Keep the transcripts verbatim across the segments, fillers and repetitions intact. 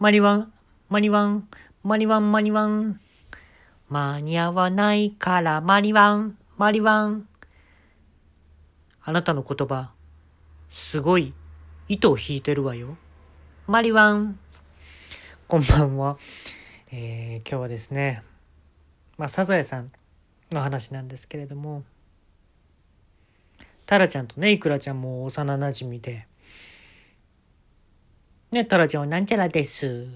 間に合わん、間に合わん、間に合わん、間に合わん。間に合わないから間に合わん、間に合わん。あなたの言葉、すごい糸を引いてるわよ。間に合わん。こんばんは。えー、今日はですね、まあ、サザエさんの話なんですけれども、タラちゃんとね、イクラちゃんも幼なじみで、ね、タラちゃんはなんちゃらです。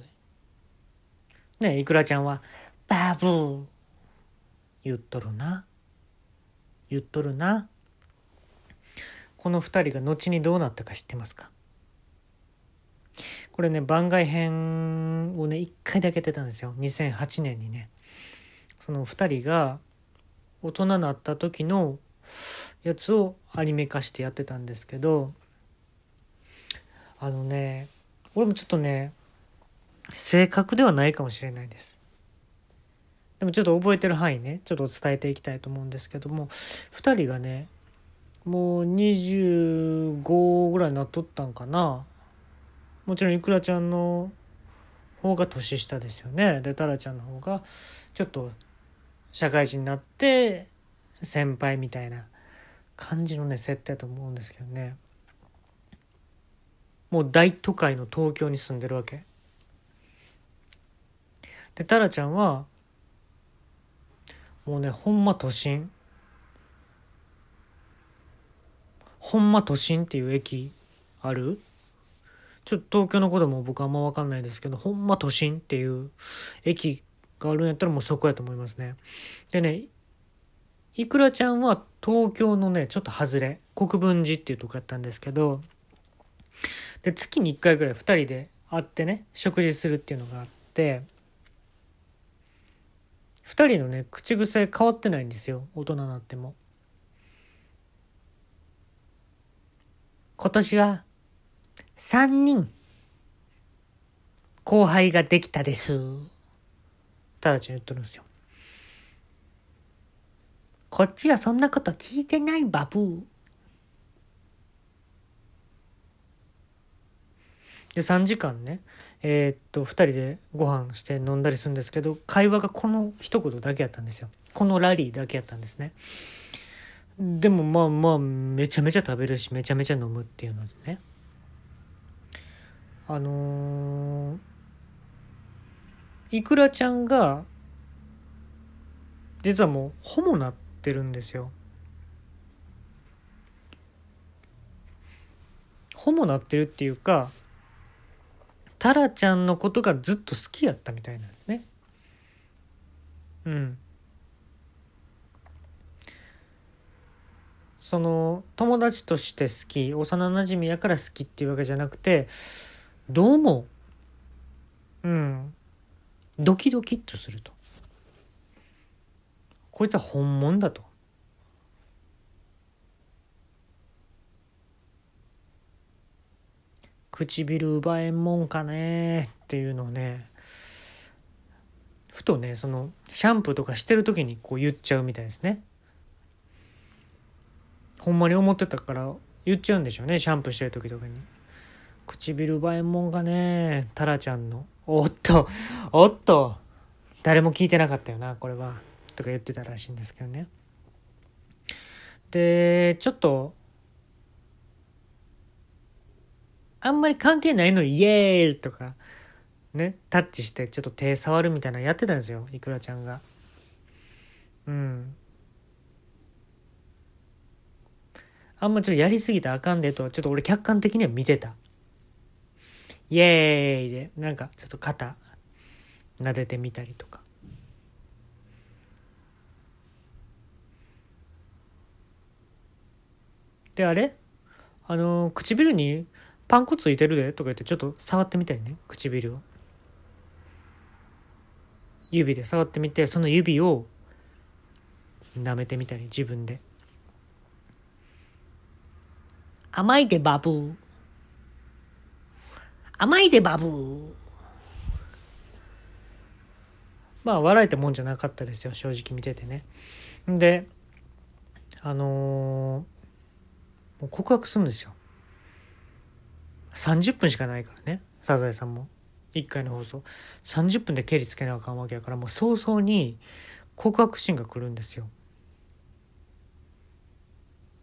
ね、イクラちゃんは、バブー。言っとるな。言っとるな。この二人が後にどうなったか知ってますか？これね、番外編をね、一回だけ出たんですよ。にせんはちねんにね。その二人が大人になった時のやつをアニメ化してやってたんですけど、あのね、俺もちょっとね、正確ではないかもしれないです。でもちょっと覚えてる範囲ね、ちょっと伝えていきたいと思うんですけども、ふたりがね、もうにじゅうごぐらいになっとったんかな。もちろんいくらちゃんの方が年下ですよね。で、タラちゃんの方がちょっと社会人になって先輩みたいな感じのね、設定だと思うんですけどね。もう大都会の東京に住んでるわけで、タラちゃんはもうね、ほんま都心ほんま都心っていう駅ある？ちょっと東京のことも僕はあんま分かんないですけど、ほんま都心っていう駅があるんやったらもうそこやと思いますね。でね、いくらちゃんは東京のね、ちょっと外れ、国分寺っていうとこやったんですけど、で、月にいっかいぐらいふたりで会ってね、食事するっていうのがあって、ふたりのね、口癖変わってないんですよ、大人になっても。今年はさんにん後輩ができたです、タラちゃん言っとるんですよ。こっちはそんなこと聞いてないバブー。で、さんじかんね、えー、っとふたりでご飯して飲んだりするんですけど、会話がこの一言だけやったんですよ。このラリーだけやったんですね。でもまあまあ、めちゃめちゃ食べるし、めちゃめちゃ飲むっていうのですね。あのー、いくらちゃんが実はもうホモなっててるんですよ。ホモなってるっていうか、タラちゃんのことがずっと好きやったみたいなんですね。うん。その友達として好き、幼なじみやから好きっていうわけじゃなくて、どうも、うん、ドキドキっとすると。こいつは本物だと。唇奪えんもんかねっていうのをね、ふとね、そのシャンプーとかしてる時にこう言っちゃうみたいですね。ほんまに思ってたから言っちゃうんでしょうね、シャンプーしてる時とかに。唇奪えんもんかね、タラちゃんの。おっとおっと、誰も聞いてなかったよなこれは、とか言ってたらしいんですけどね。で、ちょっとあんまり関係ないのにイエーイとかね、タッチしてちょっと手触るみたいなのやってたんですよ、いくらちゃんが。うん。あんまちょっとやりすぎたらあかんでと、ちょっと俺客観的には見てた。イエーイでなんかちょっと肩撫でてみたりとか。で、あれあのー、唇にパン粉ついてるでとか言って、ちょっと触ってみたりね、唇を指で触ってみて、その指を舐めてみたり、自分で甘いでバブー、甘いでバブー。まあ笑えたもんじゃなかったですよ、正直見ててね。で、あのー告白するんですよ。さんじゅっぷんしかないからね、サザエさんも。いっかいの放送さんじゅっぷんでケリつけなあかんわけやから、もう早々に告白シーンが来るんですよ。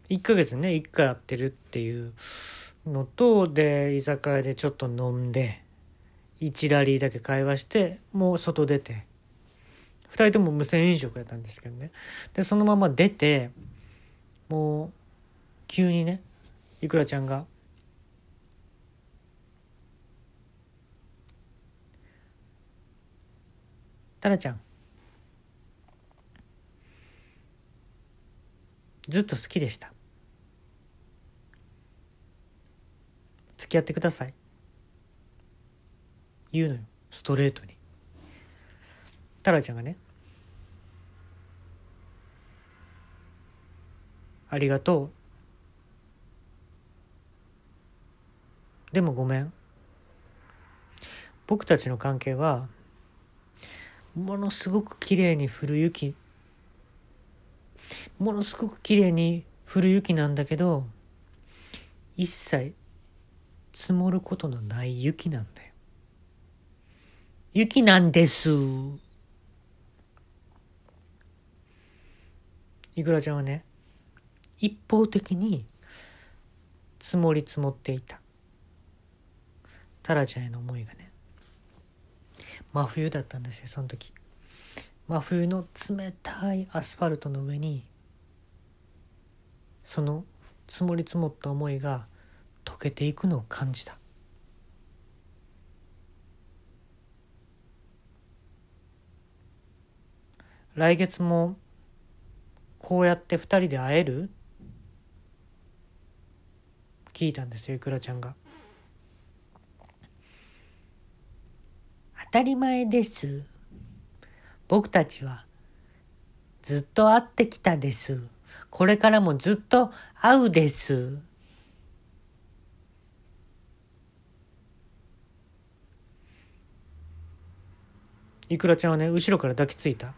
いっかげつね、いっかい会ってるっていうのと、で居酒屋でちょっと飲んでいちラリーだけ会話して、もう外出て、ふたりとも無銭飲食やったんですけどね。でそのまま出て、もう急にね、いくらちゃんがタラちゃんずっと好きでした、付き合ってください言うのよ、ストレートに。タラちゃんがね、ありがとう、でもごめん、僕たちの関係はものすごく綺麗に降る雪ものすごく綺麗に降る雪なんだけど、一切積もることのない雪なんだよ、雪なんです。いくらちゃんはね、一方的に積もり積もっていたタラちゃんへの思いがね、真冬だったんですよその時。真冬の冷たいアスファルトの上に、その積もり積もった思いが溶けていくのを感じた。来月もこうやって二人で会える？聞いたんですよ、いくらちゃんが。当たり前です。僕たちはずっと会ってきたです。これからもずっと会うです。いくらちゃんはね、後ろから抱きついた。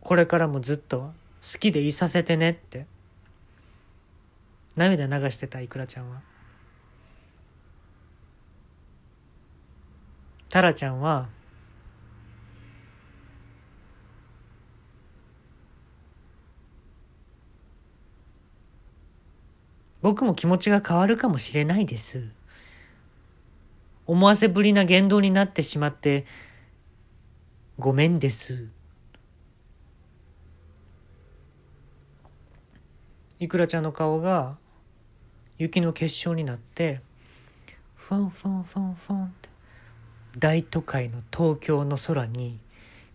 これからもずっと好きでいさせてねって涙流してた、いくらちゃんは。タラちゃんは僕も気持ちが変わるかもしれないです、思わせぶりな言動になってしまってごめんです。いくらちゃんの顔が雪の結晶になって、ファンファンファンファンって大都会の東京の空に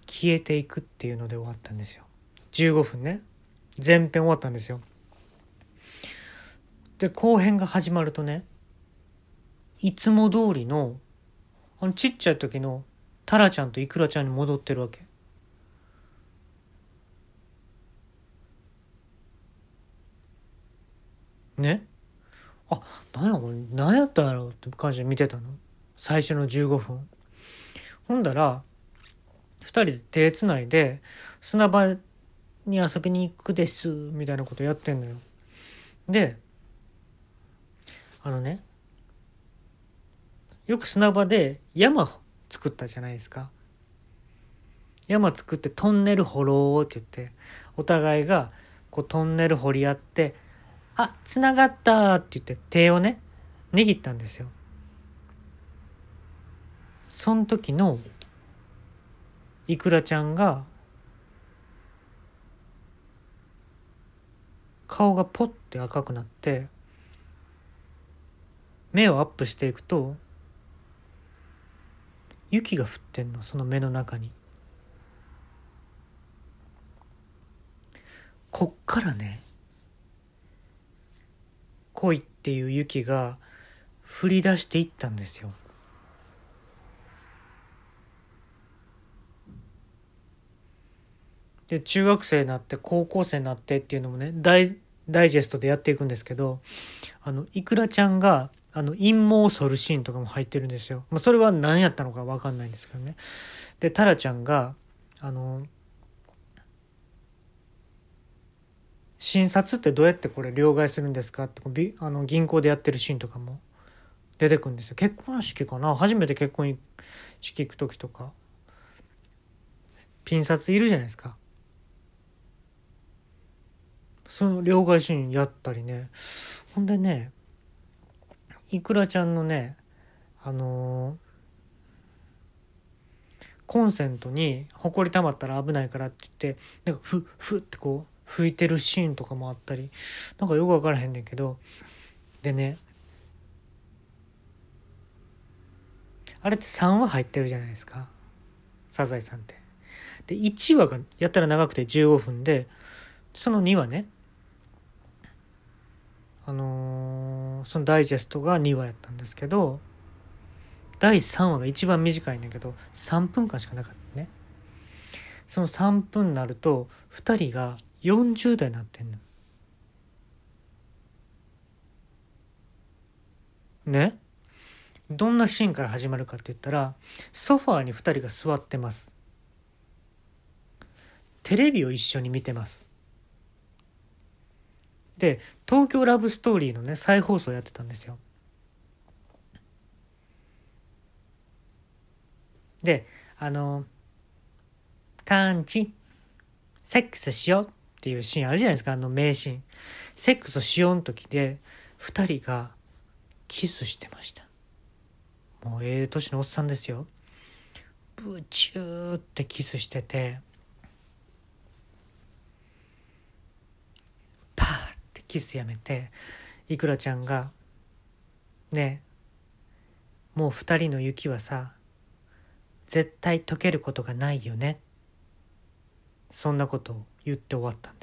消えていくっていうので終わったんですよ。じゅうごふんね、前編終わったんですよ。で後編が始まるとね、いつも通りのあのちっちゃい時のタラちゃんといくらちゃんに戻ってるわけ。ね、あ、何やこれ、何やったんやろって感じで見てたの最初のじゅうごふん。ほんだらふたりで手つないで砂場に遊びに行くですみたいなことやってんのよ。であのね、よく砂場で山作ったじゃないですか。山作ってトンネル掘ろうって言って、お互いがこうトンネル掘り合って、あ、つながったって言って手をね握ったんですよ。その時のいくらちゃんが顔がポッて赤くなって、目をアップしていくと雪が降ってんの、その目の中に。こっからね、恋っていう雪が降り出していったんですよ。で中学生になって高校生になってっていうのもね、ダイ、ダイジェストでやっていくんですけど、あのいくらちゃんがあの陰謀を剃るシーンとかも入ってるんですよ。まあ、それは何やったのか分かんないんですけどね。でタラちゃんがあの診察ってどうやってこれ両替するんですかって、あの銀行でやってるシーンとかも出てくるんですよ。結婚式かな、初めて結婚式行く時とかピン札いるじゃないですか。その両替シーンやったりね。ほんでね、いくらちゃんのね、あのーコンセントにホコリ溜まったら危ないからって言って、なんかフフってこう吹いてるシーンとかもあったり、なんかよく分からへんねんけど。でね、あれってさんわ入ってるじゃないですか、サザエさんって。でいちわがやったら長くてじゅうごふんで、そのにわね、あのー、そのダイジェストがにわやったんですけど、だいさんわが一番短いんだけどさんぷんかんしかなかったね。そのさんぷんになるとふたりがよんじゅうだいになってんのね。どんなシーンから始まるかって言ったら、ソファーにふたりが座ってます。テレビを一緒に見てます。で東京ラブストーリーのね、再放送やってたんですよ。で、あのカンチセックスしようっていうシーンあるじゃないですか、あの名シーン。セックスしようの時でふたりがキスしてました。もうええ年のおっさんですよ。ブチューってキスしてて、パーってキスやめて、いくらちゃんがね、もうふたりの雪はさ絶対溶けることがないよね、そんなことを言って終わったんで